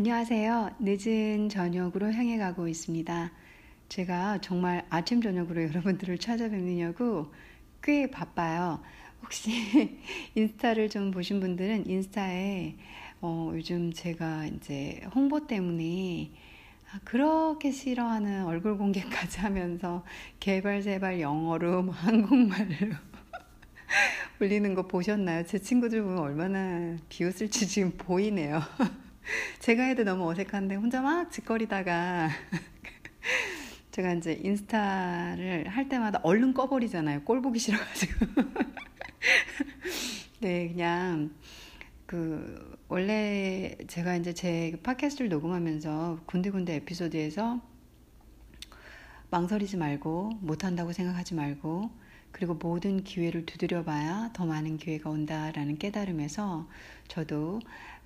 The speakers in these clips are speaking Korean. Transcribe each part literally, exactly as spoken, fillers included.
안녕하세요. 늦은 저녁으로 향해 가고 있습니다. 제가 정말 아침 저녁으로 여러분들을 찾아뵙느냐고 꽤 바빠요. 혹시 인스타를 좀 보신 분들은 인스타에 어, 요즘 제가 이제 홍보 때문에 그렇게 싫어하는 얼굴 공개까지 하면서 개발 제발 영어로 뭐 한국말로 올리는 거 보셨나요? 제 친구들 보면 얼마나 비웃을지 지금 보이네요. 제가 해도 너무 어색한데 혼자 막 짓거리다가 제가 이제 인스타를 할 때마다 얼른 꺼버리잖아요. 꼴 보기 싫어가지고. 네, 그냥 그 원래 제가 이제 제 팟캐스트를 녹음하면서 군데군데 에피소드에서 망설이지 말고 못한다고 생각하지 말고 그리고 모든 기회를 두드려봐야 더 많은 기회가 온다라는 깨달음에서 저도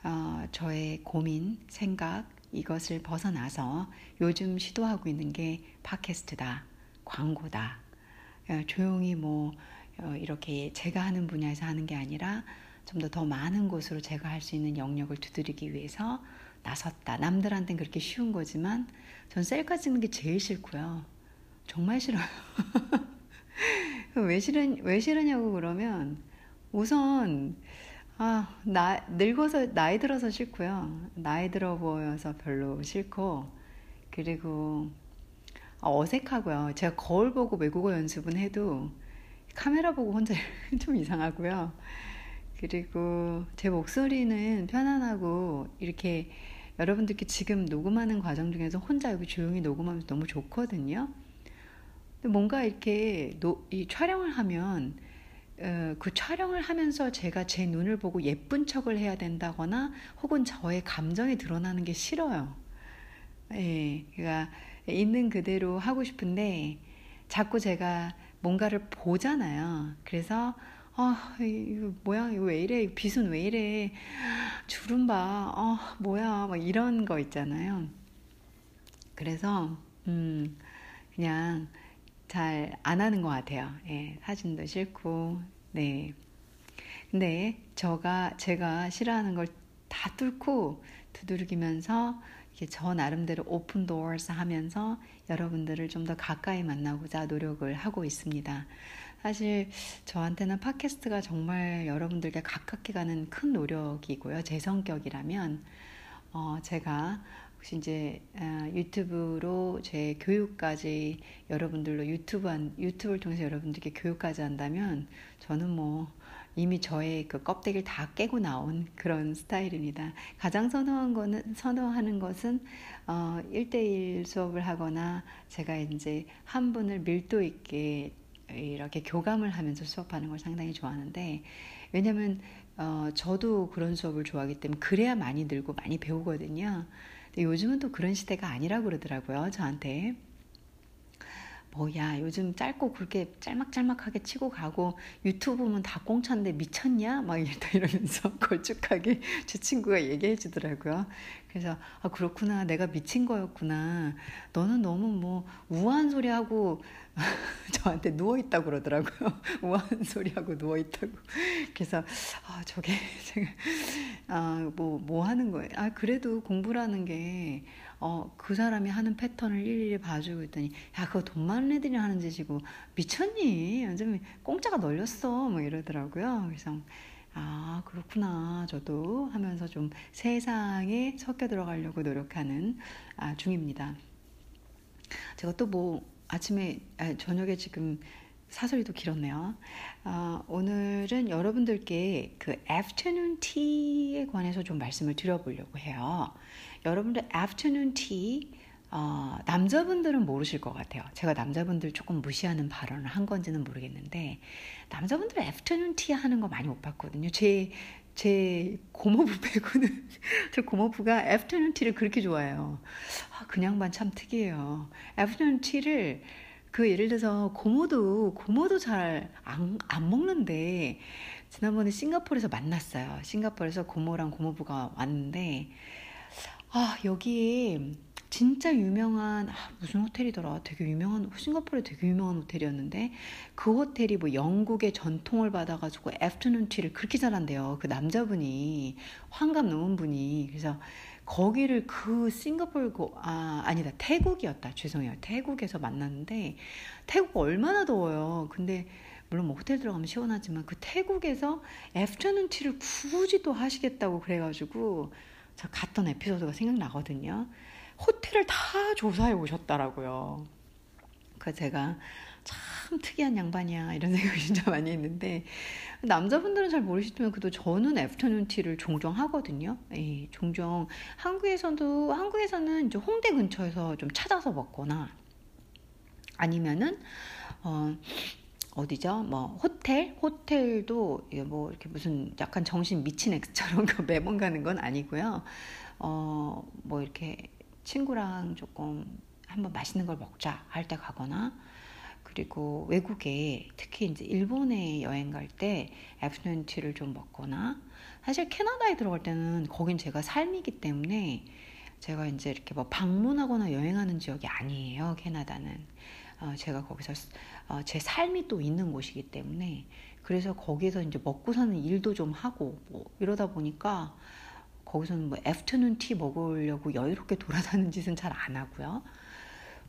어, 저의 고민, 생각 이것을 벗어나서 요즘 시도하고 있는 게 팟캐스트다, 광고다. 조용히 뭐 이렇게 제가 하는 분야에서 하는 게 아니라 좀 더 더 많은 곳으로 제가 할 수 있는 영역을 두드리기 위해서 나섰다. 남들한테는 그렇게 쉬운 거지만 전 셀카 찍는 게 제일 싫고요. 정말 싫어요. 왜 싫은, 왜 싫으냐고 그러면 우선 아, 나, 늙어서, 나이 들어서 싫고요. 나이 들어 보여서 별로 싫고, 그리고 어색하고요. 제가 거울 보고 외국어 연습은 해도 카메라 보고 혼자 좀 이상하고요. 그리고 제 목소리는 편안하고, 이렇게 여러분들께 지금 녹음하는 과정 중에서 혼자 여기 조용히 녹음하면서 너무 좋거든요. 근데 뭔가 이렇게 노, 이 촬영을 하면 그 촬영을 하면서 제가 제 눈을 보고 예쁜 척을 해야 된다거나 혹은 저의 감정이 드러나는 게 싫어요. 예, 그러니까 있는 그대로 하고 싶은데 자꾸 제가 뭔가를 보잖아요. 그래서 아, 이거 뭐야, 이거 왜 이래, 빗은 왜 이래, 주름 봐, 아, 뭐야, 막 이런 거 있잖아요. 그래서 음, 그냥 잘 안 하는 것 같아요. 예, 사진도 싫고, 네. 근데 저가 제가 싫어하는 걸 다 뚫고 두드리면서 이게 저 나름대로 오픈 도어스 하면서 여러분들을 좀 더 가까이 만나고자 노력을 하고 있습니다. 사실 저한테는 팟캐스트가 정말 여러분들께 가깝게 가는 큰 노력이고요. 제 성격이라면 어, 제가 혹시 이제 어, 유튜브로 제 교육까지 여러분들로 유튜브 한, 유튜브를 통해서 여러분들께 교육까지 한다면 저는 뭐 이미 저의 그 껍데기를 다 깨고 나온 그런 스타일입니다. 가장 선호한 거는, 선호하는 것은 어, 일 대일 수업을 하거나 제가 이제 한 분을 밀도 있게 이렇게 교감을 하면서 수업하는 걸 상당히 좋아하는데 왜냐면 어, 저도 그런 수업을 좋아하기 때문에 그래야 많이 늘고 많이 배우거든요. 요즘은 또 그런 시대가 아니라고 그러더라고요. 저한테 뭐야 요즘 짧고 굵게 짤막짤막하게 치고 가고 유튜브 보면 다 공찬데 미쳤냐? 막 이러면서 걸쭉하게 제 친구가 얘기해 주더라고요. 그래서 아 그렇구나 내가 미친 거였구나. 너는 너무 뭐 우아한 소리하고 저한테 누워있다고 그러더라고요. 우아한 소리하고 누워있다고. 그래서 아 저게 제가 아 뭐 뭐 하는 거예요. 아 그래도 공부라는 게 어, 그 사람이 하는 패턴을 일일이 봐주고 있더니 야 그거 돈 많은 애들이 하는 짓이고 미쳤니? 완전 공짜가 널렸어 뭐 이러더라고요. 그래서 아 그렇구나 저도 하면서 좀 세상에 섞여 들어가려고 노력하는 아, 중입니다. 제가 또 뭐 아침에 아, 저녁에 지금 사설이도 길었네요. 아, 오늘은 여러분들께 그 afternoon tea에 관해서 좀 말씀을 드려보려고 해요. 여러분들 afternoon tea, 어, 남자분들은 모르실 것 같아요. 제가 남자분들 조금 무시하는 발언을 한 건지는 모르겠는데 남자분들 afternoon tea 하는 거 많이 못 봤거든요. 제, 제 고모부 빼고는 제 고모부가 afternoon tea를 그렇게 좋아해요. 아, 그 양반 참 특이해요. afternoon tea를 그 예를 들어서 고모도 고모도 잘 안 안 먹는데 지난번에 싱가포르에서 만났어요. 싱가포르에서 고모랑 고모부가 왔는데 아 여기에 진짜 유명한 아, 무슨 호텔이더라. 되게 유명한 싱가포르에 되게 유명한 호텔이었는데 그 호텔이 뭐 영국의 전통을 받아가지고 애프터눈 티를 그렇게 잘한대요. 그 남자분이 환갑 넘은 분이 그래서 거기를 그 싱가포르 아 아니다 태국이었다 죄송해요 태국에서 만났는데 태국 얼마나 더워요. 근데 물론 뭐 호텔 들어가면 시원하지만 그 태국에서 애프터눈 티를 굳이 또 하시겠다고 그래가지고 저 갔던 에피소드가 생각나거든요. 호텔을 다 조사해 오셨더라고요. 그래서 제가 참 특이한 양반이야 이런 생각이 진짜 많이 했는데 남자분들은 잘 모르시지만 그래도 저는 애프터눈 티를 종종 하거든요. 예, 종종 한국에서도 한국에서는 이제 홍대 근처에서 좀 찾아서 먹거나 아니면은 어. 어디죠? 뭐 호텔? 호텔도 뭐 이렇게 무슨 약간 정신 미친 엑스처럼 매번 가는 건 아니고요. 어, 뭐 이렇게 친구랑 조금 한번 맛있는 걸 먹자 할 때 가거나 그리고 외국에 특히 이제 일본에 여행 갈 때 애프터눈 티를 좀 먹거나 사실 캐나다에 들어갈 때는 거긴 제가 삶이기 때문에 제가 이제 이렇게 뭐 방문하거나 여행하는 지역이 아니에요. 캐나다는. 어, 제가 거기서 어, 제 삶이 또 있는 곳이기 때문에 그래서 거기서 이제 먹고 사는 일도 좀 하고 뭐 이러다 보니까 거기서는 뭐 애프터눈 티 먹으려고 여유롭게 돌아다니는 짓은 잘 안 하고요.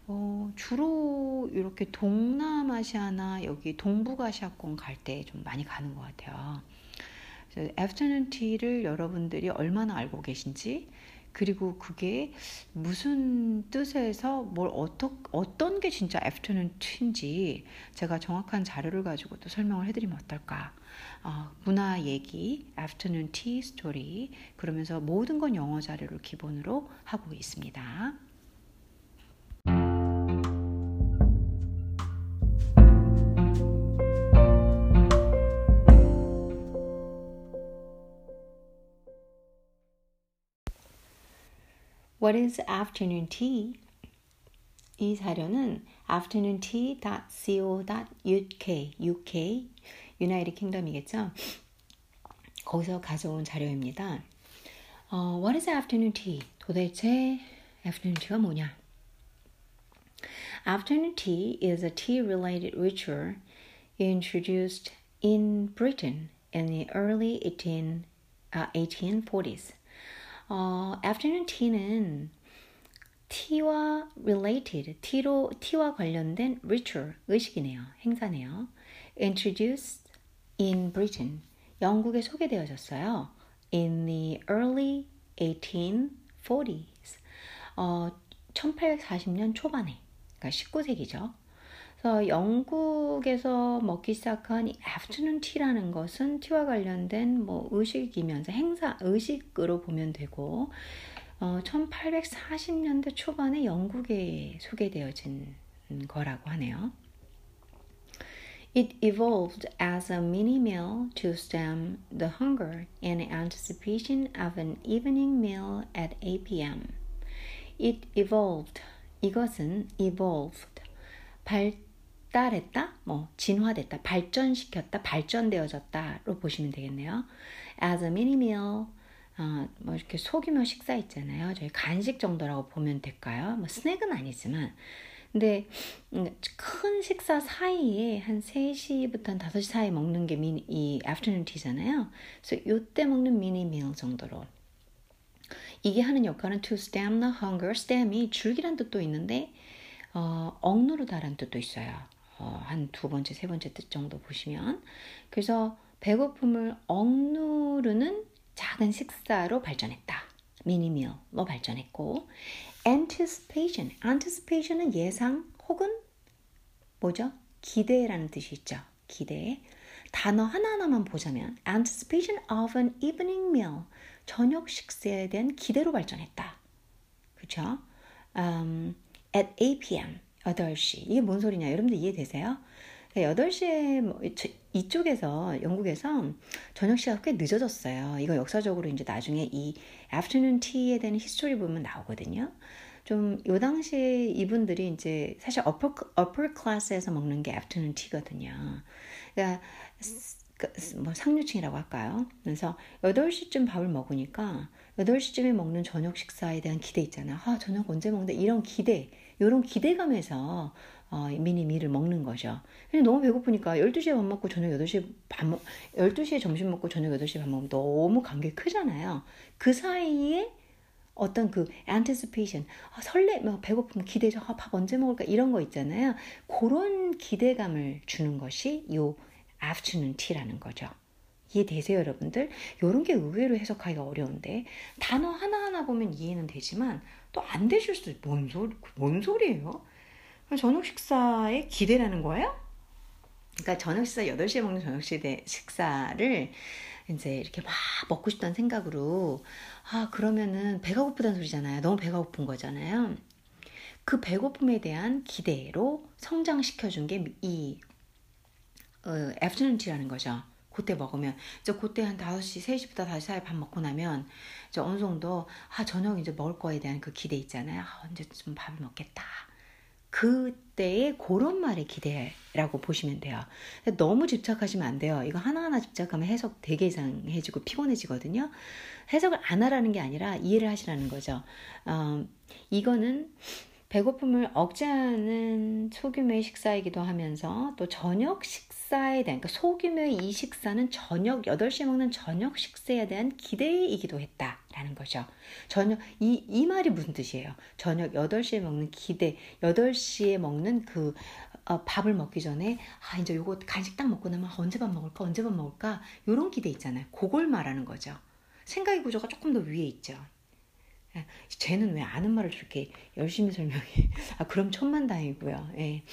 어, 주로 이렇게 동남아시아나 여기 동북아시아권 갈 때 좀 많이 가는 것 같아요. 그래서 애프터눈 티를 여러분들이 얼마나 알고 계신지 그리고 그게 무슨 뜻에서 뭘 어떠, 어떤 게 진짜 애프터눈 티인지 제가 정확한 자료를 가지고 또 설명을 해드리면 어떨까. 어, 문화 얘기, 애프터눈 티 스토리 그러면서 모든 건 영어 자료를 기본으로 하고 있습니다. What is afternoon tea? 이 자료는 afternoon tea dot co dot uk, uk, United Kingdom이겠죠? 거기서 가져온 자료입니다. 어, what is afternoon tea? 도대체 afternoon tea가 뭐냐? Afternoon tea is a tea-related ritual introduced in Britain in the early eighteen, uh, eighteen forties. 어, afternoon tea는 tea와 related, tea로, tea와 관련된 ritual, 의식이네요. 행사네요. Introduced in Britain, 영국에 소개되어졌어요. In the early eighteen forties, 어, 천팔백사십 년 초반에, 그러니까 십구 세기죠. 그래서 영국에서 먹기 시작한 이 afternoon tea라는 것은 티와 관련된 뭐 의식이면서 행사 의식으로 보면 되고 어, 천팔백사십 년대 초반에 영국에 소개되어진 거라고 하네요. It evolved as a mini meal to stem the hunger in anticipation of an evening meal at eight p.m. It evolved. 이것은 evolved. 발 발달했다, 뭐 진화됐다, 발전시켰다, 발전되어졌다로 보시면 되겠네요. As a mini meal, 어, 뭐 이렇게 소규모 식사 있잖아요. 저희 간식 정도라고 보면 될까요? 뭐 스낵은 아니지만, 근데 큰 식사 사이에 한 세 시부터 한 다섯 시 사이 먹는 게 미니, 이 afternoon tea잖아요. 그래서 이때 먹는 mini meal 정도로. 이게 하는 역할은 to stem the hunger, stem이 줄기란 뜻도 있는데 어, 억누르다란 뜻도 있어요. 어, 한 두 번째, 세 번째 뜻 정도 보시면 그래서 배고픔을 억누르는 작은 식사로 발전했다. 미니밀로 발전했고 anticipation, anticipation은 예상 혹은 뭐죠? 기대라는 뜻이 있죠. 기대. 단어 하나하나만 보자면 anticipation of an evening meal, 저녁 식사에 대한 기대로 발전했다. 그렇죠? 음, at eight p.m. 여덟 시. 이게 뭔 소리냐? 여러분들 이해되세요? 여덟 시에 뭐 이쪽에서 영국에서 저녁 시간이 꽤 늦어졌어요. 이거 역사적으로 이제 나중에 이 afternoon tea에 대한 히스토리 보면 나오거든요. 좀 요 당시에 이분들이 이제 사실 upper, upper class에서 먹는 게 afternoon tea거든요. 그러니까 뭐 상류층이라고 할까요? 그래서 여덟 시쯤 밥을 먹으니까 여덟 시쯤에 먹는 저녁 식사에 대한 기대 있잖아. 아, 저녁 언제 먹는다? 이런 기대, 이런 기대감에서 어, 미니미를 먹는 거죠. 너무 배고프니까 열두 시에 밥 먹고 저녁 여덟 시에 밥 먹, 열두 시에 점심 먹고 저녁 여덟 시에 밥 먹으면 너무 간격이 크잖아요. 그 사이에 어떤 그 anticipation, 아, 설레, 막 배고프면 기대죠. 아, 밥 언제 먹을까? 이런 거 있잖아요. 그런 기대감을 주는 것이 요 afternoon tea라는 거죠. 이해되세요, 여러분들? 이런 게 의외로 해석하기가 어려운데 단어 하나하나 보면 이해는 되지만 또 안 되실 수도 뭔 소리, 뭔 소리예요? 저녁 식사에 기대라는 거예요? 그러니까 저녁 식사, 여덟 시에 먹는 저녁 식사를 이제 이렇게 막 먹고 싶다는 생각으로, 아, 그러면은 배가 고프다는 소리잖아요. 너무 배가 고픈 거잖아요. 그 배고픔에 대한 기대로 성장시켜준 게 이 어, afternoon tea라는 거죠. 그때 먹으면, 저 그때 한 다섯 시, 세 시부터 다시 사이 밥 먹고 나면, 저 어느 정도, 아, 저녁 이제 먹을 거에 대한 그 기대 있잖아요. 아, 언제쯤 밥을 먹겠다. 그때의 그런 말의 기대라고 보시면 돼요. 너무 집착하시면 안 돼요. 이거 하나하나 집착하면 해석 되게 이상해지고 피곤해지거든요. 해석을 안 하라는 게 아니라 이해를 하시라는 거죠. 어, 이거는 배고픔을 억제하는 소규모의 식사이기도 하면서 또 저녁 식사에 대한, 그러니까 소규모의 이 식사는 저녁, 여덟 시에 먹는 저녁 식사에 대한 기대이기도 했다라는 거죠. 저녁, 이, 이 말이 무슨 뜻이에요? 저녁 여덟 시에 먹는 기대, 여덟 시에 먹는 그 어, 밥을 먹기 전에, 아, 이제 요거 간식 딱 먹고 나면 언제 밥 먹을까? 언제 밥 먹을까? 요런 기대 있잖아요. 그걸 말하는 거죠. 생각의 구조가 조금 더 위에 있죠. 쟤는 왜 아는 말을 저렇게 열심히 설명해? 아, 그럼 천만다행이고요. 예.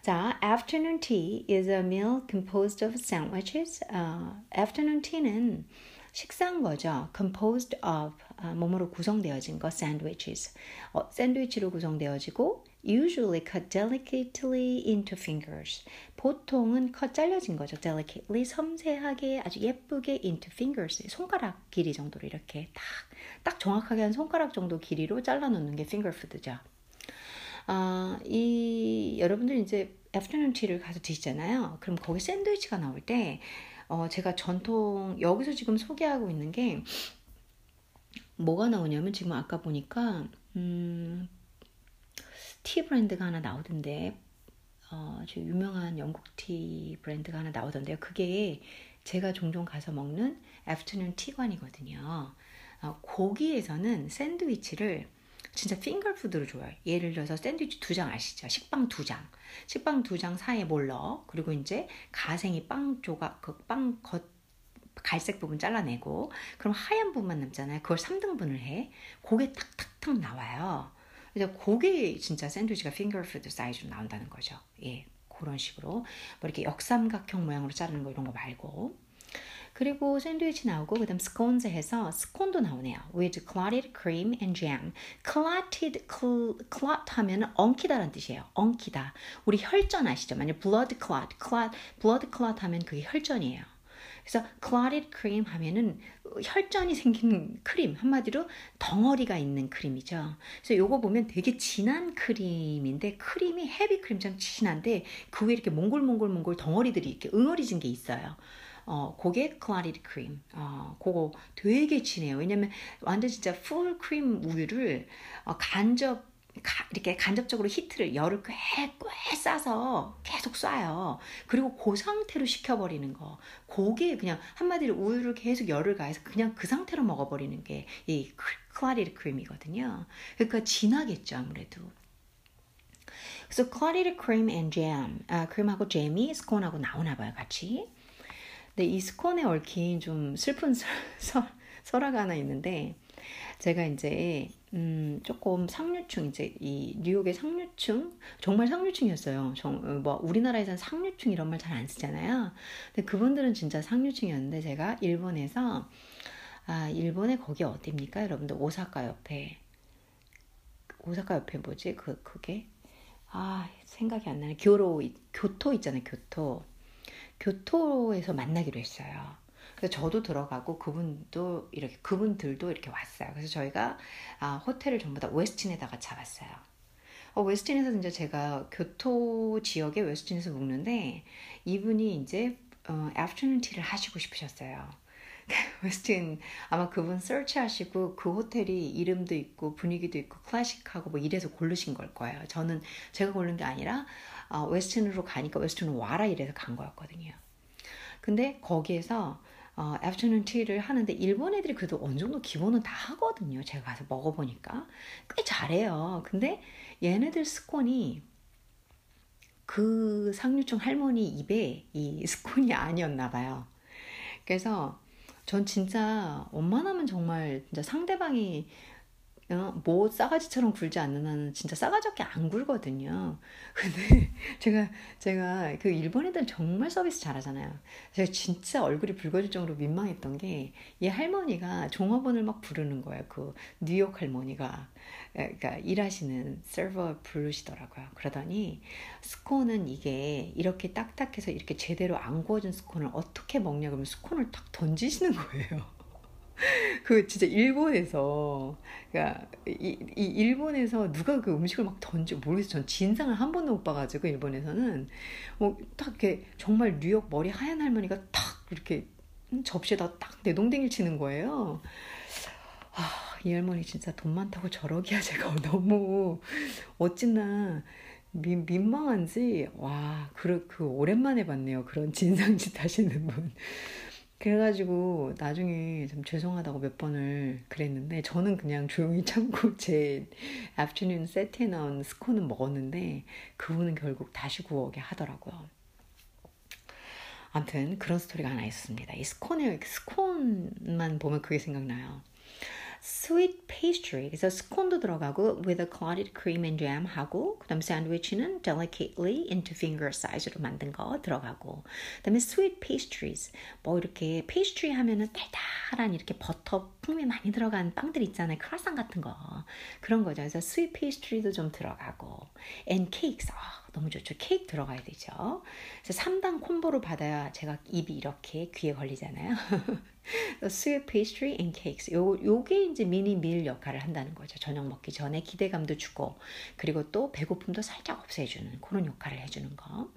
자, afternoon tea is a meal composed of sandwiches. Uh, afternoon tea는 식사인 거죠. composed of, 아, 몸으로 구성되어진 거, sandwiches. 어, 샌드위치로 구성되어지고 usually cut delicately into fingers. 보통은 컷 잘려진 거죠. delicately, 섬세하게, 아주 예쁘게 into fingers. 손가락 길이 정도로 이렇게 딱, 딱 정확하게 한 손가락 정도 길이로 잘라놓는 게 finger food죠. 아, 이, 여러분들 이제 afternoon tea를 가서 드시잖아요. 그럼 거기 샌드위치가 나올 때, 어, 제가 전통, 여기서 지금 소개하고 있는 게 뭐가 나오냐면 지금 아까 보니까, 음, 티 브랜드가 하나 나오던데, 어, 아주 유명한 영국 티 브랜드가 하나 나오던데요. 그게 제가 종종 가서 먹는 애프터눈 티관이거든요. 어, 거기에서는 샌드위치를 진짜 핑거푸드로 줘요. 예를 들어서 샌드위치 두 장 아시죠? 식빵 두 장. 식빵 두 장 사이에 뭘 넣어. 그리고 이제 가생이 빵 조각, 그 빵 겉, 갈색 부분 잘라내고, 그럼 하얀 부분만 남잖아요. 그걸 삼 등분을 해. 그게 탁탁탁 나와요. 그게 진짜 샌드위치가 핑거푸드 사이즈로 나온다는 거죠. 예, 그런 식으로 뭐 이렇게 역삼각형 모양으로 자르는 거 이런 거 말고. 그리고 샌드위치 나오고 그다음 스콘즈 해서 스콘도 나오네요. With clotted cream and jam. Clotted, cl, clot 하면 엉키다라는 뜻이에요. 엉키다. 우리 혈전 아시죠? 만약 blood clot, clot, blood clot 하면 그게 혈전이에요. 그래서 clotted cream 하면은 혈전이 생긴 크림, 한마디로 덩어리가 있는 크림이죠. 그래서 요거 보면 되게 진한 크림인데 크림이 헤비 크림처럼 진한데 그 위에 이렇게 몽골몽골몽골 덩어리들이 이렇게 응어리진 게 있어요. 어, 그게 clotted cream. 어, 그거 되게 진해요. 왜냐면 완전 진짜 full cream 우유를 어, 간접 가, 이렇게 간접적으로 히트를 열을 꽤, 꽤 싸서 계속 쏴요. 그리고 그 상태로 식혀버리는 거. 그게 그냥 한마디로 우유를 계속 열을 가해서 그냥 그 상태로 먹어버리는 게 이 clotted cream이거든요. 그러니까 진하겠죠, 아무래도. 그래서 clotted cream and jam. 아, 크림하고 잼이 스콘하고 나오나봐요, 같이. 근데 이 스콘에 얽힌 좀 슬픈 설, 설, 설화가 하나 있는데, 제가 이제 음, 조금 상류층, 이제 이 뉴욕의 상류층, 정말 상류층이었어요. 정, 뭐 우리나라에서는 상류층 이런 말 잘 안 쓰잖아요. 근데 그분들은 진짜 상류층이었는데 제가 일본에서, 아, 일본의 거기 어디입니까? 여러분들 오사카 옆에, 오사카 옆에 뭐지? 그 그게 아 생각이 안 나네. 교로 교토 있잖아요. 교토. 교토에서 만나기로 했어요. 그래서 저도 들어가고 그분도 이렇게, 그분들도 이렇게 왔어요. 그래서 저희가 아, 호텔을 전부 다 웨스틴에다가 잡았어요. 어, 웨스틴에서 이제 제가 교토 지역의 웨스틴에서 묵는데 이분이 이제 어, 애프터눈 티를 하시고 싶으셨어요. 웨스틴 아마 그분 서치하시고 그 호텔이 이름도 있고 분위기도 있고 클래식하고 뭐 이래서 고르신 걸 거예요. 저는 제가 고른 게 아니라 어, 웨스틴으로 가니까 웨스틴으로 와라 이래서 간 거였거든요. 근데 거기에서 어, 애프터눈 티를 하는데 일본 애들이 그래도 어느 정도 기본은 다 하거든요. 제가 가서 먹어보니까 꽤 잘해요. 근데 얘네들 스콘이 그 상류층 할머니 입에 이 스콘이 아니었나 봐요. 그래서 전 진짜 웬만하면 정말 진짜 상대방이 뭐 싸가지처럼 굴지 않는 한은 진짜 싸가지 없게 안 굴거든요. 근데 제가 제가 그 일본 애들은 정말 서비스 잘하잖아요. 제가 진짜 얼굴이 붉어질 정도로 민망했던 게 얘 할머니가 종업원을 막 부르는 거예요. 그 뉴욕 할머니가 그러니까 일하시는 서버 부르시더라고요. 그러더니 스콘은 이게 이렇게 딱딱해서 이렇게 제대로 안 구워진 스콘을 어떻게 먹냐 그러면 스콘을 딱 던지시는 거예요. 그 진짜 일본에서 그러니까 이, 이 일본에서 누가 그 음식을 막 던지 모르겠어요. 전 진상을 한 번도 못 봐가지고 일본에서는 뭐 딱 이렇게 정말 뉴욕 머리 하얀 할머니가 탁 이렇게 접시에다 딱 내동댕이를 치는 거예요. 아, 이 할머니 진짜 돈 많다고 저러기야 제가 너무 어찌나 민, 민망한지 와 그, 그 오랜만에 봤네요. 그런 진상짓 하시는 분. 그래가지고 나중에 좀 죄송하다고 몇 번을 그랬는데 저는 그냥 조용히 참고 제 애프터눈 세트에 나온 스콘은 먹었는데 그분은 결국 다시 구워오게 하더라고요. 아무튼 그런 스토리가 하나 있었습니다. 이 스콘에, 스콘만 보면 그게 생각나요. Sweet pastry, 그래서 스콘도 들어가고 with a clotted cream and jam 하고 그 다음 샌드위치는 delicately into finger size로 만든 거 들어가고 그 다음에 sweet pastries, 뭐 이렇게 페이스트리 하면은 달달한 이렇게 버터 풍미 많이 들어간 빵들 있잖아요. 크루아상 같은 거 그런 거죠. 그래서 sweet pastry도 좀 들어가고 and cakes, 아, 너무 좋죠. 케이크 들어가야 되죠. 그래서 삼 단 콤보로 받아야 제가 입이 이렇게 귀에 걸리잖아요. Sweet pastry and cakes. 요, 요게 이제 미니 밀 역할을 한다는 거죠. 저녁 먹기 전에 기대감도 주고, 그리고 또 배고픔도 살짝 없애주는 그런 역할을 해주는 거.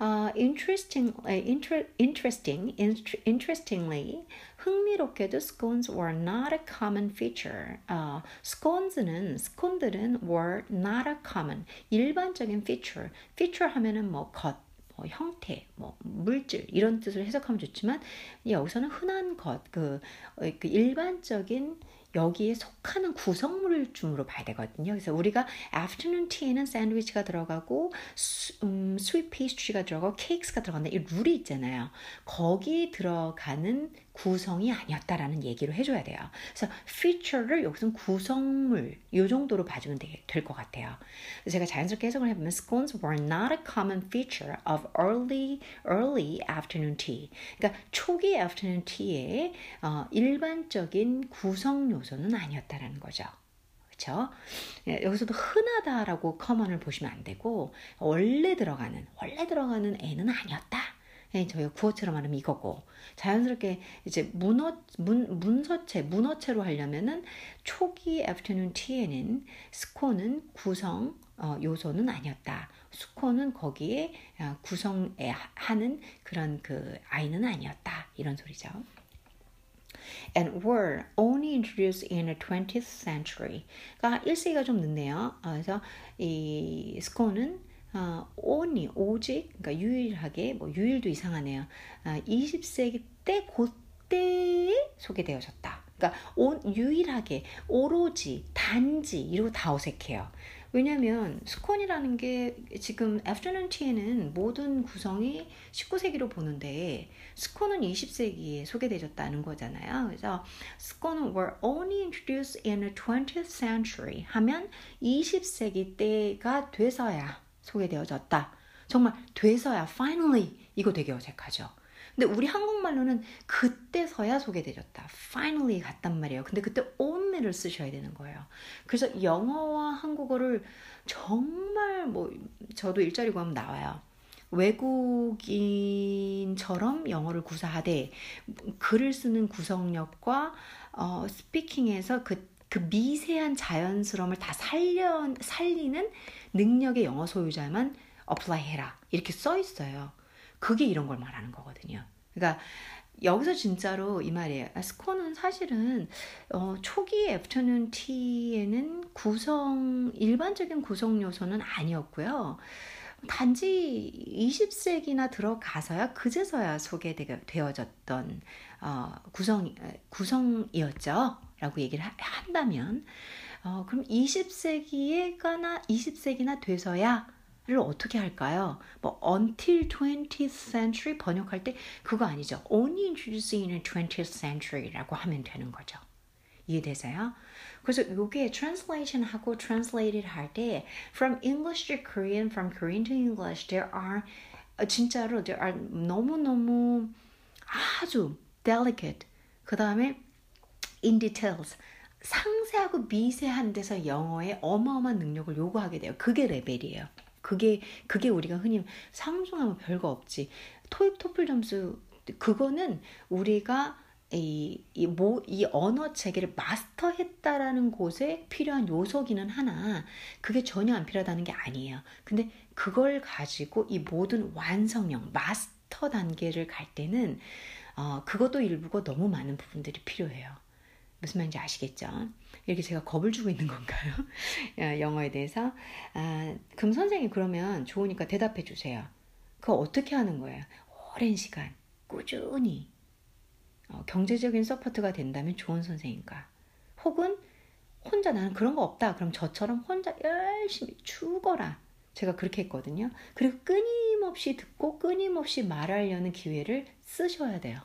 Uh, interesting, uh, inter, interesting, inter, interestingly, 흥미롭게도 scones were not a common feature. Uh, scones는, scones들은 were not a common, 일반적인 feature. feature 하면은 뭐 겉, 뭐 형태, 뭐 물질 이런 뜻을 해석하면 좋지만 여기서는 흔한 것, 그, 그 일반적인 여기에 속하는 구성물을 줌으로 봐야 되거든요. 그래서 우리가 afternoon tea에는 샌드위치가 들어가고 수, 음, sweet pastry가 들어가고 케이크가 들어간다. 이 룰이 있잖아요. 거기에 들어가는 구성이 아니었다라는 얘기로 해줘야 돼요. 그래서 feature를 여기서는 구성물 이 정도로 봐주면 될 것 같아요. 제가 자연스럽게 해석을 해보면 scones were not a common feature of early early afternoon tea. 그러니까 초기 afternoon tea의 어, 일반적인 구성 요소는 아니었다라는 거죠. 그렇죠? 여기서도 흔하다라고 common을 보시면 안 되고 원래 들어가는 원래 들어가는 애는 아니었다. 예, 저희가 구어체로 말하면 이거고 자연스럽게 이제 문어 문 문서체 문어체로 하려면은 초기 애프터눈 티에는 스콘은 구성 어, 요소는 아니었다. 스콘은 거기에 구성에 하는 그런 그 아이는 아니었다. 이런 소리죠. And were only introduced in the twentieth century. 그러니까 일 세기가 좀 늦네요. 그래서 이 스콘은 어, only, 오직, 그러니까 유일하게, 뭐, 유일도 이상하네요. 어, 이십 세기 때, 그때에 소개되어졌다. 그러니까, 온, 유일하게, 오로지, 단지, 이러고 다 어색해요. 왜냐면, 스콘이라는 게 지금, afternoon tea에는 모든 구성이 십구 세기로 보는데, 스콘은 이십 세기에 소개되어졌다는 거잖아요. 그래서, 스콘은 were only introduced in the twentieth century 하면, 이십 세기 때가 돼서야, 소개되어졌다. 정말 돼서야 finally 이거 되게 어색하죠. 근데 우리 한국말로는 그때서야 소개되어졌다. finally 같단 말이에요. 근데 그때 only를 쓰셔야 되는 거예요. 그래서 영어와 한국어를 정말 뭐 저도 일자리 구하면 나와요. 외국인처럼 영어를 구사하되 글을 쓰는 구성력과 어, 스피킹에서 그 그 미세한 자연스러움을 다 살려, 살리는 능력의 영어 소유자만 apply 해라. 이렇게 써 있어요. 그게 이런 걸 말하는 거거든요. 그러니까 여기서 진짜로 이 말이에요. 스콘은 사실은 어, 초기 애프터눈 티에는 구성, 일반적인 구성 요소는 아니었고요. 단지 이십 세기나 들어가서야 그제서야 소개되어졌던 어, 구성, 구성이었죠. 라고 얘기를 하, 한다면 어, 그럼 이십 세기에나 이십 세기나 돼서야를 어떻게 할까요? 뭐 until twentieth century 번역할 때 그거 아니죠. only introduced in twentieth century라고 하면 되는 거죠. 이해되세요? 그래서 이게 translation하고 translated 할 때 from English to Korean, from Korean to English there are 진짜로 there are 너무너무 아주 delicate 그 다음에 in details 상세하고 미세한 데서 영어에 어마어마한 능력을 요구하게 돼요. 그게 레벨이에요. 그게 그게 우리가 흔히 상중하면 별거 없지 토익 토플 점수 그거는 우리가 이, 이, 뭐, 이 언어 체계를 마스터했다라는 곳에 필요한 요소기는 하나 그게 전혀 안 필요하다는 게 아니에요. 근데 그걸 가지고 이 모든 완성형 마스터 단계를 갈 때는 어, 그것도 일부고 너무 많은 부분들이 필요해요. 무슨 말인지 아시겠죠? 이렇게 제가 겁을 주고 있는 건가요? 영어에 대해서 아, 그럼 선생님 그러면 좋으니까 대답해 주세요. 그거 어떻게 하는 거예요? 오랜 시간 꾸준히 어, 경제적인 서포트가 된다면 좋은 선생님과 혹은 혼자 나는 그런 거 없다 그럼 저처럼 혼자 열심히 죽어라 제가 그렇게 했거든요. 그리고 끊임없이 듣고 끊임없이 말하려는 기회를 쓰셔야 돼요.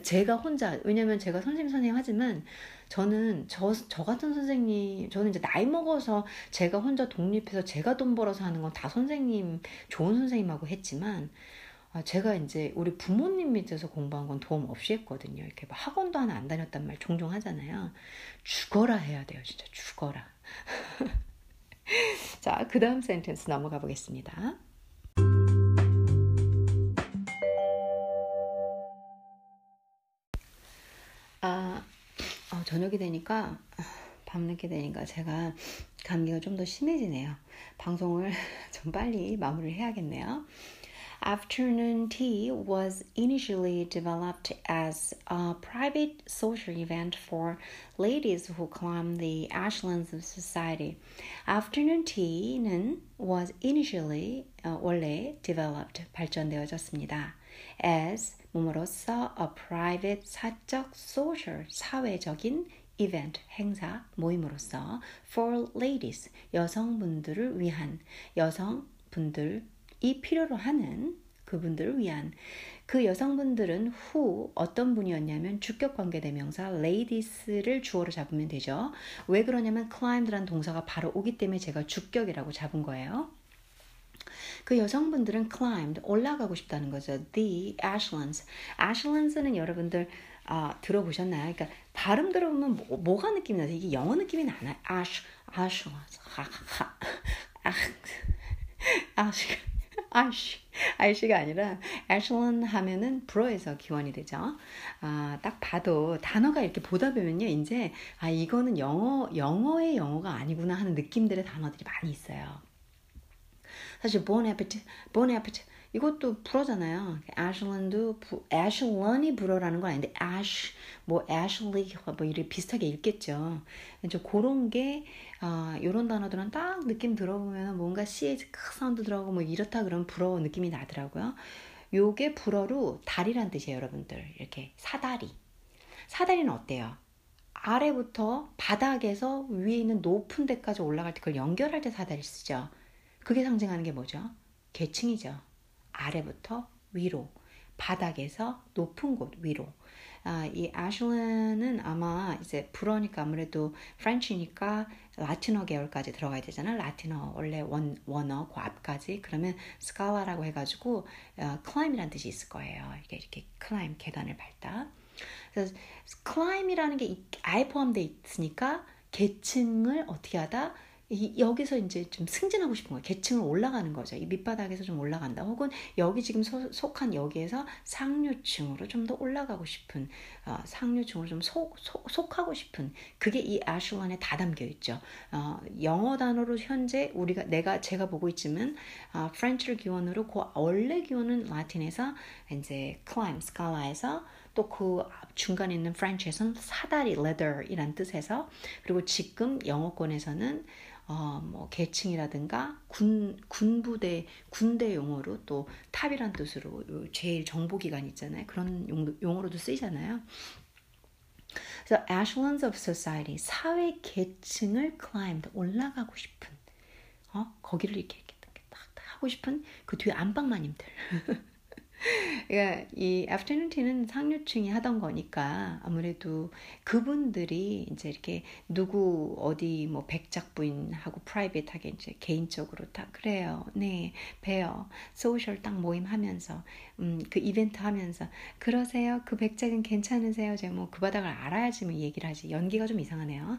제가 혼자 왜냐면 제가 선생님 선생님 하지만 저는 저, 저 같은 선생님 저는 이제 나이 먹어서 제가 혼자 독립해서 제가 돈 벌어서 하는 건 다 선생님 좋은 선생님하고 했지만 제가 이제 우리 부모님 밑에서 공부한 건 도움 없이 했거든요. 이렇게 막 학원도 하나 안 다녔단 말 종종 하잖아요. 죽어라 해야 돼요. 진짜 죽어라. 자, 그 다음 센텐스 넘어가 보겠습니다. 아, 어, 저녁이 되니까, 밤늦게 되니까 제가 감기가 좀 더 심해지네요. 방송을 좀 빨리 마무리를 해야겠네요. Afternoon tea was initially developed as a private social event for ladies who climbed the Ashlands of Society. Afternoon tea는 was initially uh, 원래 developed 발전되어졌습니다. as 뭐뭐로서 a private 사적 social 사회적인 이벤트, 행사, 모임으로서 for ladies 여성분들을 위한 여성분들 이 필요로 하는 그분들을 위한 그 여성분들은 who 어떤 분이었냐면 주격관계대명사 ladies를 주어로 잡으면 되죠. 왜 그러냐면 climbed라는 동사가 바로 오기 때문에 제가 주격이라고 잡은 거예요. 그 여성분들은 climbed 올라가고 싶다는 거죠. The Ashlands. Ashlands는 여러분들 아, 들어보셨나요? 그러니까 발음 들어보면 뭐, 뭐가 느낌이 나요? 이게 영어 느낌이 나나요? Ash, Ashlands. 하하하. Ash. 아이씨, 아이씨가 아니라 Ashland 하면은 브로에서 기원이 되죠. 아, 딱 봐도 단어가 이렇게 보다 보면요, 이제 아 이거는 영어 영어의 영어가 아니구나 하는 느낌들의 단어들이 많이 있어요. 사실 Bon Appetit, Bon Appetit 이것도 불어잖아요. Ashland도 Ashland이 불어라는 건 아닌데 Ash, 뭐 Ashley 뭐 이렇게 비슷하게 읽겠죠. 저 그런 게 아, 요런 단어들은 딱 느낌 들어보면 뭔가 씨에이치 크 사운드 들어가고 뭐 이렇다 그러면 불어 느낌이 나더라고요. 요게 불어로 다리란 뜻이에요, 여러분들. 이렇게 사다리. 사다리는 어때요? 아래부터 바닥에서 위에 있는 높은 데까지 올라갈 때 그걸 연결할 때 사다리 쓰죠. 그게 상징하는 게 뭐죠? 계층이죠. 아래부터 위로. 바닥에서 높은 곳 위로. 아, 이 Ashland은 아마 이제 불어니까 아무래도 프렌치니까 라틴어 계열까지 들어가야 되잖아. 라틴어 원래 원, 원어 그 앞까지 그러면 스칼라라고 해가지고 어, climb이라는 뜻이 있을 거예요. 이게 이렇게 climb 계단을 밟다. 그래서 climb이라는 게 아예 포함돼 있으니까 계층을 어떻게 하다. 이, 여기서 이제 좀 승진하고 싶은 거예요. 계층을 올라가는 거죠. 이 밑바닥에서 좀 올라간다. 혹은 여기 지금 소, 속한 여기에서 상류층으로 좀 더 올라가고 싶은, 어, 상류층으로 좀 속, 속, 속하고 싶은 그게 이 Ashland에 다 담겨 있죠. 어, 영어 단어로 현재 우리가 내가 제가 보고 있지만 어, French 기원으로 그 원래 기원은 라틴에서 이제 climb, scala에서 또 그 중간에 있는 프렌치에서는 사다리, leather이란 뜻에서 그리고 지금 영어권에서는 어, 뭐 계층이라든가 군, 군부대, 군대 용어로 또 탑이란 뜻으로 제일 정보기관 있잖아요. 그런 용, 용어로도 쓰이잖아요. 그래서 Echelons of Society, 사회 계층을 climbed, 올라가고 싶은, 어, 거기를 이렇게, 이렇게 딱, 딱 하고 싶은 그 뒤에 안방마님들. 그러니까 이 afternoon tea는 상류층이 하던 거니까 아무래도 그분들이 이제 이렇게 누구 어디 뭐 백작부인하고 프라이빗하게 이제 개인적으로 딱 그래요. 네, 봬요. 소셜 딱 모임하면서 음, 그 이벤트 하면서 그러세요. 그 백작은 괜찮으세요. 제가 뭐 그 바닥을 알아야지 뭐 얘기를 하지. 연기가 좀 이상하네요.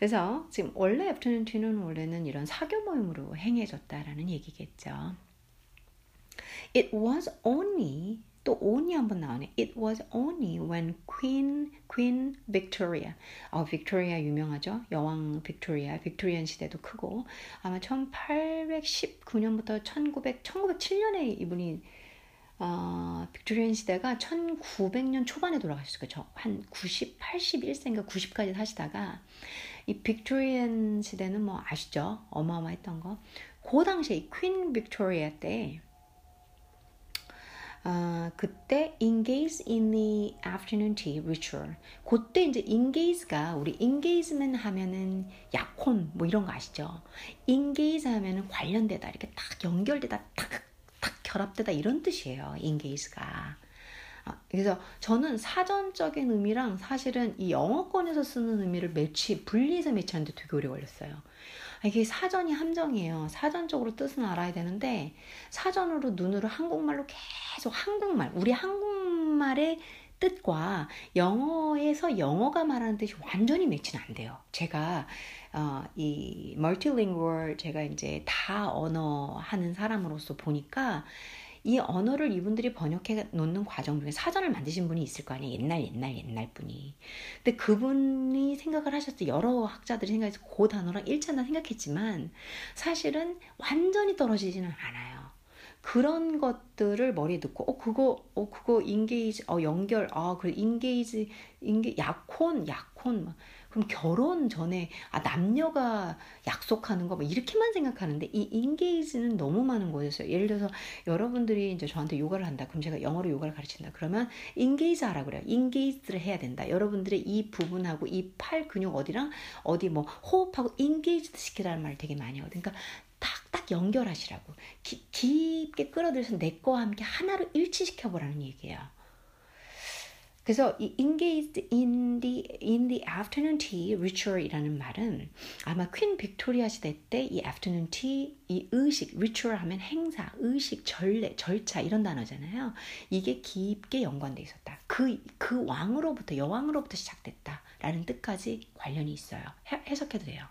그래서 지금 원래 afternoon tea는 원래는 이런 사교 모임으로 행해졌다라는 얘기겠죠. It was only, 또 only 한번 나오네. It was only when Queen, Queen Victoria, 어, 빅토리아 유명하죠? 여왕 빅토리아, 빅토리안 시대도 크고, 아마 천팔백십구 년부터 천구백, 천구백칠 년에 이분이, 어, 빅토리안 시대가 천구백 년 초반에 돌아가셨을 거죠. 한 구십, 팔십일 세인가 구십까지 사시다가, 이 빅토리안 시대는 뭐 아시죠? 어마어마했던 거. 그 당시에 이 퀸 빅토리아 때, 아, 그때 engage in the afternoon tea ritual. 그때 이제 engage가 우리 engagement 하면은 약혼 뭐 이런 거 아시죠? engage 하면은 관련되다 이렇게 딱 연결되다 딱, 딱 결합되다 이런 뜻이에요. engage가. 아, 그래서 저는 사전적인 의미랑 사실은 이 영어권에서 쓰는 의미를 매치 분리해서 매치하는데 되게 오래 걸렸어요. 이게 사전이 함정이에요. 사전적으로 뜻은 알아야 되는데 사전으로 눈으로 한국말로 계속 한국말, 우리 한국말의 뜻과 영어에서 영어가 말하는 뜻이 완전히 매치는 안 돼요. 제가 어, 이 멀티링구얼 제가 이제 다 언어 하는 사람으로서 보니까 이 언어를 이분들이 번역해 놓는 과정 중에 사전을 만드신 분이 있을 거 아니에요. 옛날 옛날 옛날 분이. 근데 그분이 생각을 하셨을 여러 학자들이 생각해서 그 단어랑 일치한다 생각했지만 사실은 완전히 떨어지지는 않아요. 그런 것들을 머리에 넣고 어 그거 어 그거 인게이지 어 연결 아 그래 인게이지 인게 약혼 약혼 막 그럼 결혼 전에 아 남녀가 약속하는 거 막 이렇게만 생각하는데 이 인게이지는 너무 많은 거였어요. 예를 들어서 여러분들이 이제 저한테 요가를 한다. 그럼 제가 영어로 요가를 가르친다. 그러면 인게이지 하라 그래요. 인게이지를 해야 된다. 여러분들의 이 부분하고 이 팔 근육 어디랑 어디 뭐 호흡하고 인게이지 시키라는 말을 되게 많이 하거든요. 그러니까 딱딱 연결하시라고 기, 깊게 끌어들여서 내 거와 함께 하나로 일치시켜보라는 얘기예요. 그래서 이 engaged in the, in the afternoon tea ritual이라는 말은 아마 퀸 빅토리아 시대 때 이 afternoon tea, 이 의식, ritual 하면 행사, 의식, 전례, 절차 이런 단어잖아요. 이게 깊게 연관되어 있었다. 그, 그 왕으로부터, 여왕으로부터 시작됐다라는 뜻까지 관련이 있어요. 해, 해석해도 돼요.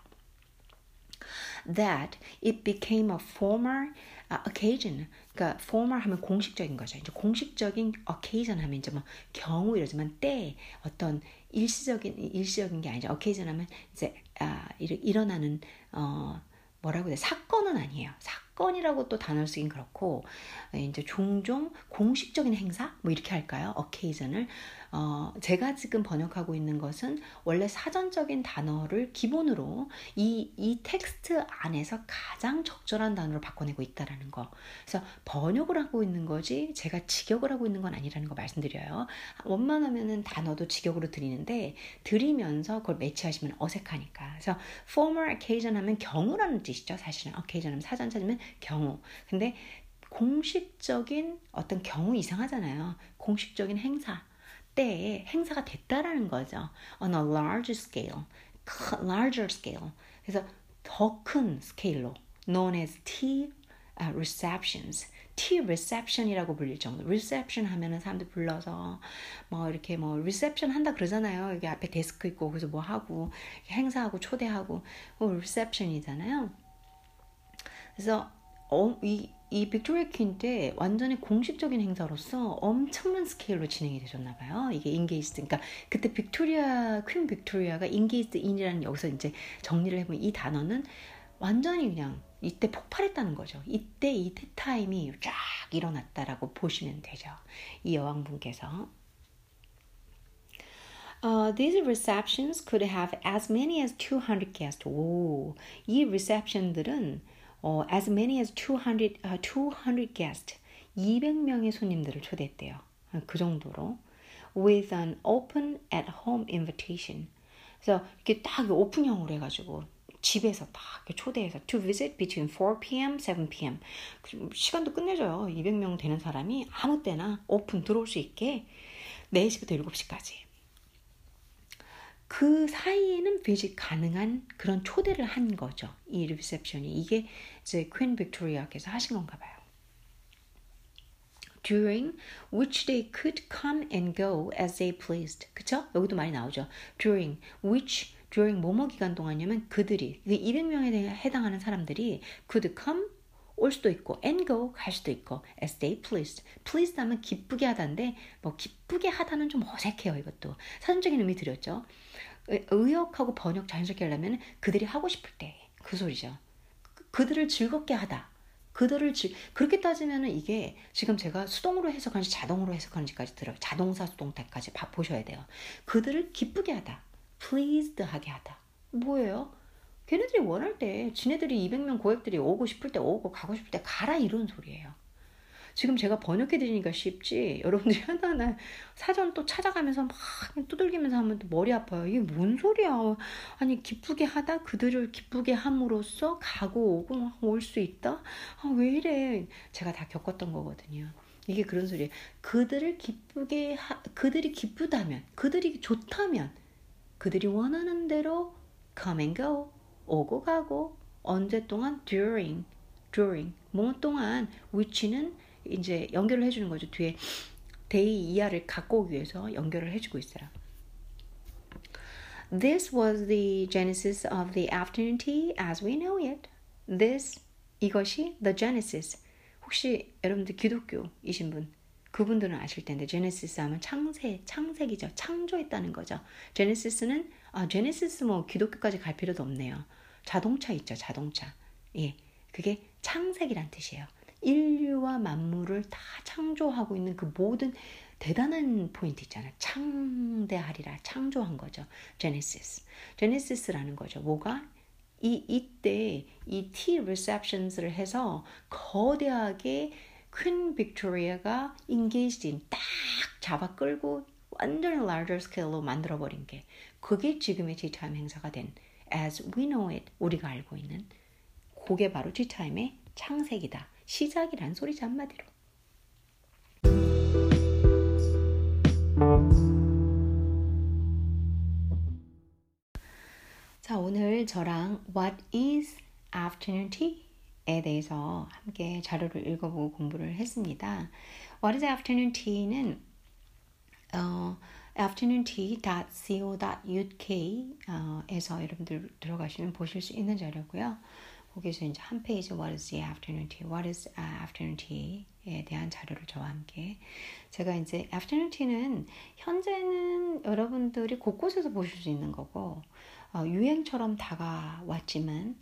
That it became a formal uh, occasion. 그러니까 formal 하면 공식적인 거죠. 이제 공식적인 occasion 하면 이제 뭐 경우 이러지만 때 어떤 일시적인 일시적인 게 아니죠. occasion 하면 이제 아, 일, 일어나는 어 뭐라고 해야 돼? 사건은 아니에요. 사건이라고 또 단어를 쓰긴 그렇고 이제 종종 공식적인 행사 뭐 이렇게 할까요? occasion을 어 제가 지금 번역하고 있는 것은 원래 사전적인 단어를 기본으로 이 이 텍스트 안에서 가장 적절한 단어로 바꿔내고 있다라는 거. 그래서 번역을 하고 있는 거지 제가 직역을 하고 있는 건 아니라는 거 말씀드려요. 원만하면은 단어도 직역으로 드리는데 드리면서 그걸 매치하시면 어색하니까. 그래서 formal occasion 하면 경우라는 뜻이죠. 사실은 occasion 하면 사전 찾으면 경우. 근데 공식적인 어떤 경우 이상하잖아요. 공식적인 행사. 때에 행사가 됐다라는 거죠. On a large scale, larger scale. 그래서 더 큰 스케일로 known as tea uh, receptions. tea reception이라고 불릴 정도. reception 하면은 사람들 불러서 뭐 이렇게 뭐 reception 한다 그러잖아요. 여기 앞에 데스크 있고 그래서 뭐 하고 행사하고 초대하고 뭐 reception이잖아요. 그래서 어, 이 이 빅토리아 퀸 때 완전히 공식적인 행사로서 엄청난 스케일로 진행이 되셨나 봐요. 이게 인게이지드. 그러니까 그때 빅토리아 퀸 빅토리아가 인게이지드 인이라는 여기서 이제 정리를 해보면 이 단어는 완전히 그냥 이때 폭발했다는 거죠. 이때 이 티타임이 쫙 일어났다라고 보시면 되죠. 이 여왕분께서. Uh, these receptions could have as many as two hundred guests. 오, 이 reception들은 어, as many as two hundred, uh, two hundred guests, 이백 명의 손님들을 초대했대요. 그 정도로. With an open at-home invitation. 그래서 이렇게 딱 오픈형으로 해가지고 집에서 딱 초대해서 to visit between four p.m. seven p.m. 시간도 끝내줘요. 이백 명 되는 사람이 아무 때나 오픈 들어올 수 있게 네 시부터 일곱 시까지. 그 사이에는 비직 가능한 그런 초대를 한 거죠. 이 리셉션이. 이게 이제 퀸 빅토리아께서 하신 건가 봐요. During which they could come and go as they pleased. 그쵸? 여기도 많이 나오죠. During which, during 뭐뭐 기간 동안이냐면 그들이, 이백 명에 해당하는 사람들이 could come, 올 수도 있고 and go, 갈 수도 있고 as they pleased. pleased 하면 기쁘게 하다인데 뭐 기쁘게 하다는 좀 어색해요. 이것도 사전적인 의미 드렸죠. 의역하고 번역 자연스럽게 하려면 그들이 하고 싶을 때 그 소리죠. 그, 그들을 즐겁게 하다. 그들을 즐, 그렇게 따지면은 이게 지금 제가 수동으로 해석하는지 자동으로 해석하는지까지 들어요. 자동사 수동태까지 봐 보셔야 돼요. 그들을 기쁘게 하다. pleased 하게 하다. 뭐예요? 걔네들이 원할 때, 지네들이 이백 명 고객들이 오고 싶을 때 오고 가고 싶을 때 가라 이런 소리예요. 지금 제가 번역해드리니까 쉽지 여러분들이 하나하나 사전 또 찾아가면서 막 두들기면서 하면 또 머리 아파요. 이게 뭔 소리야. 아니 기쁘게 하다? 그들을 기쁘게 함으로써 가고 오고 막 올 수 있다? 아, 왜 이래. 제가 다 겪었던 거거든요. 이게 그런 소리예요. 그들을 기쁘게 하, 그들이 기쁘다면, 그들이 좋다면, 그들이 원하는 대로 come and go. 오고 가고, 언제 동안, during, during, 뭐 동안, which는 이제 연결을 해주는 거죠. 뒤에 they 이하를 갖고 오기 위해서 연결을 해주고 있어요. This was the genesis of the afternoon tea as we know it. This, 이것이 the genesis. 혹시 여러분들 기독교이신 분, 그분들은 아실 텐데 genesis 하면 창세, 창세기죠. 창조했다는 거죠. genesis는 아, genesis 뭐 기독교까지 갈 필요도 없네요. 자동차 있죠, 자동차. 예, 그게 창세기란 뜻이에요. 인류와 만물을 다 창조하고 있는 그 모든 대단한 포인트 있잖아요. 창대하리라, 창조한 거죠. genesis, genesis라는 거죠. 뭐가 이 이때 이 tea receptions를 해서 거대하게 퀸 빅토리아가 engaged in 딱 잡아 끌고 완전히 larger scale로 만들어버린 게 그게 지금의 티타임 행사가 된 as we know it, 우리가 알고 있는 그게 바로 티타임의 창세기다. 시작이란 소리죠, 한마디로. 자, 오늘 저랑 What is afternoon tea? 에 대해서 함께 자료를 읽어보고 공부를 했습니다. What is afternoon tea는 어, afternoon tea dot co dot uk 어, 에서 여러분들 들어가시면 보실 수 있는 자료고요. 거기서 이제 한 페이지 What is the afternoon tea? What is uh, afternoon tea에 대한 자료를 저와 함께 제가 이제 afternoon tea는 현재는 여러분들이 곳곳에서 보실 수 있는 거고 어, 유행처럼 다가왔지만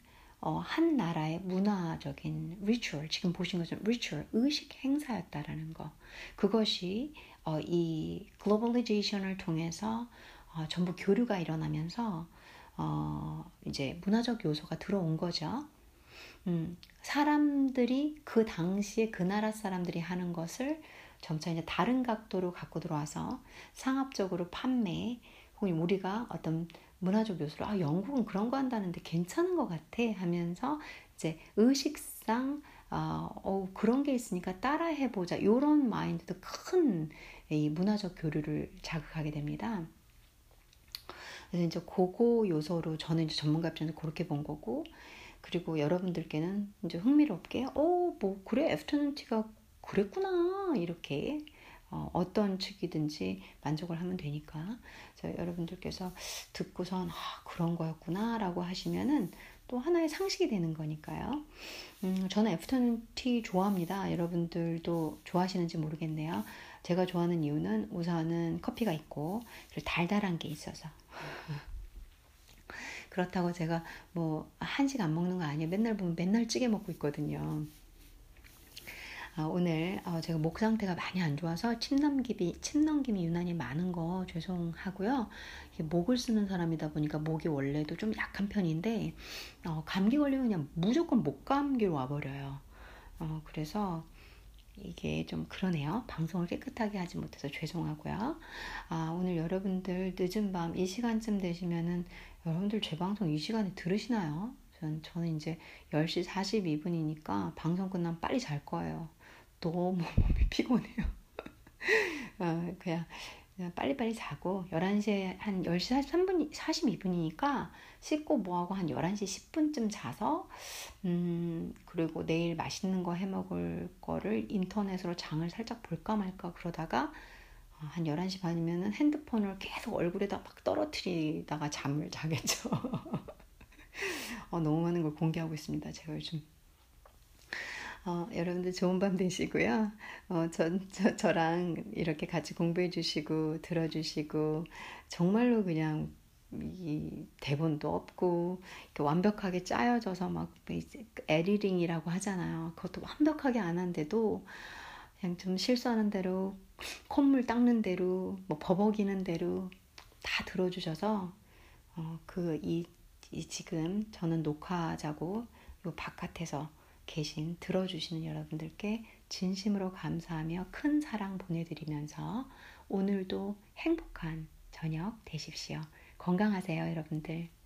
어, 한 나라의 문화적인 리추얼, 지금 보신 것처럼 리추얼, 의식 행사였다라는 거. 그것이 어, 이 글로벌라이제이션을 통해서 어, 전부 교류가 일어나면서 어, 이제 문화적 요소가 들어온 거죠. 음, 사람들이 그 당시에 그 나라 사람들이 하는 것을 점차 이제 다른 각도로 갖고 들어와서 상업적으로 판매, 혹은 우리가 어떤 문화적 요소로 아 영국은 그런 거 한다는데 괜찮은 것 같아 하면서 이제 의식상 어, 어 그런 게 있으니까 따라 해보자 이런 마인드도 큰 이 문화적 교류를 자극하게 됩니다. 그래서 이제 그거 요소로 저는 이제 전문가 입장에서 그렇게 본 거고 그리고 여러분들께는 이제 흥미롭게 어 뭐 그래 애프터눈 티가 그랬구나 이렇게. 어, 어떤 측이든지 만족을 하면 되니까 그래서 여러분들께서 듣고선 아, 그런 거였구나 라고 하시면은 또 하나의 상식이 되는 거니까요. 음, 저는 애프터눈 티 좋아합니다. 여러분들도 좋아하시는지 모르겠네요. 제가 좋아하는 이유는 우선은 커피가 있고 그리고 달달한 게 있어서 그렇다고 제가 뭐 한식 안 먹는 거 아니에요. 맨날 보면 맨날 찌개 먹고 있거든요. 오늘 제가 목 상태가 많이 안 좋아서 침 넘김이, 침 넘김이 유난히 많은 거 죄송하고요. 목을 쓰는 사람이다 보니까 목이 원래도 좀 약한 편인데 감기 걸리면 그냥 무조건 목 감기로 와버려요. 그래서 이게 좀 그러네요. 방송을 깨끗하게 하지 못해서 죄송하고요. 아, 오늘 여러분들 늦은 밤 이 시간쯤 되시면은 여러분들 제 방송 이 시간에 들으시나요? 전, 저는 이제 열 시 사십이 분이니까 방송 끝나면 빨리 잘 거예요. 너무 몸이 피곤해요. 어, 그냥, 그냥 빨리빨리 자고 열한 시에 한 열 시 사십삼 분, 사십이 분이니까 씻고 뭐하고 한 열한 시 십 분쯤 자서 음 그리고 내일 맛있는 거 해먹을 거를 인터넷으로 장을 살짝 볼까 말까 그러다가 한 열한 시 반이면 핸드폰을 계속 얼굴에다 막 떨어뜨리다가 잠을 자겠죠. 어, 너무 많은 걸 공개하고 있습니다. 제가 요즘. 어, 여러분들 좋은 밤 되시고요. 어, 저, 저, 저랑 이렇게 같이 공부해 주시고 들어 주시고 정말로 그냥 이 대본도 없고 이렇게 완벽하게 짜여져서 막 에디팅이라고 하잖아요. 그것도 완벽하게 안 한데도 그냥 좀 실수하는 대로 콧물 닦는 대로 뭐 버벅이는 대로 다 들어 주셔서 어, 그 이 이 지금 저는 녹화자고 요 바깥에서 계신 들어주시는 여러분들께 진심으로 감사하며 큰 사랑 보내드리면서 오늘도 행복한 저녁 되십시오. 건강하세요, 여러분들.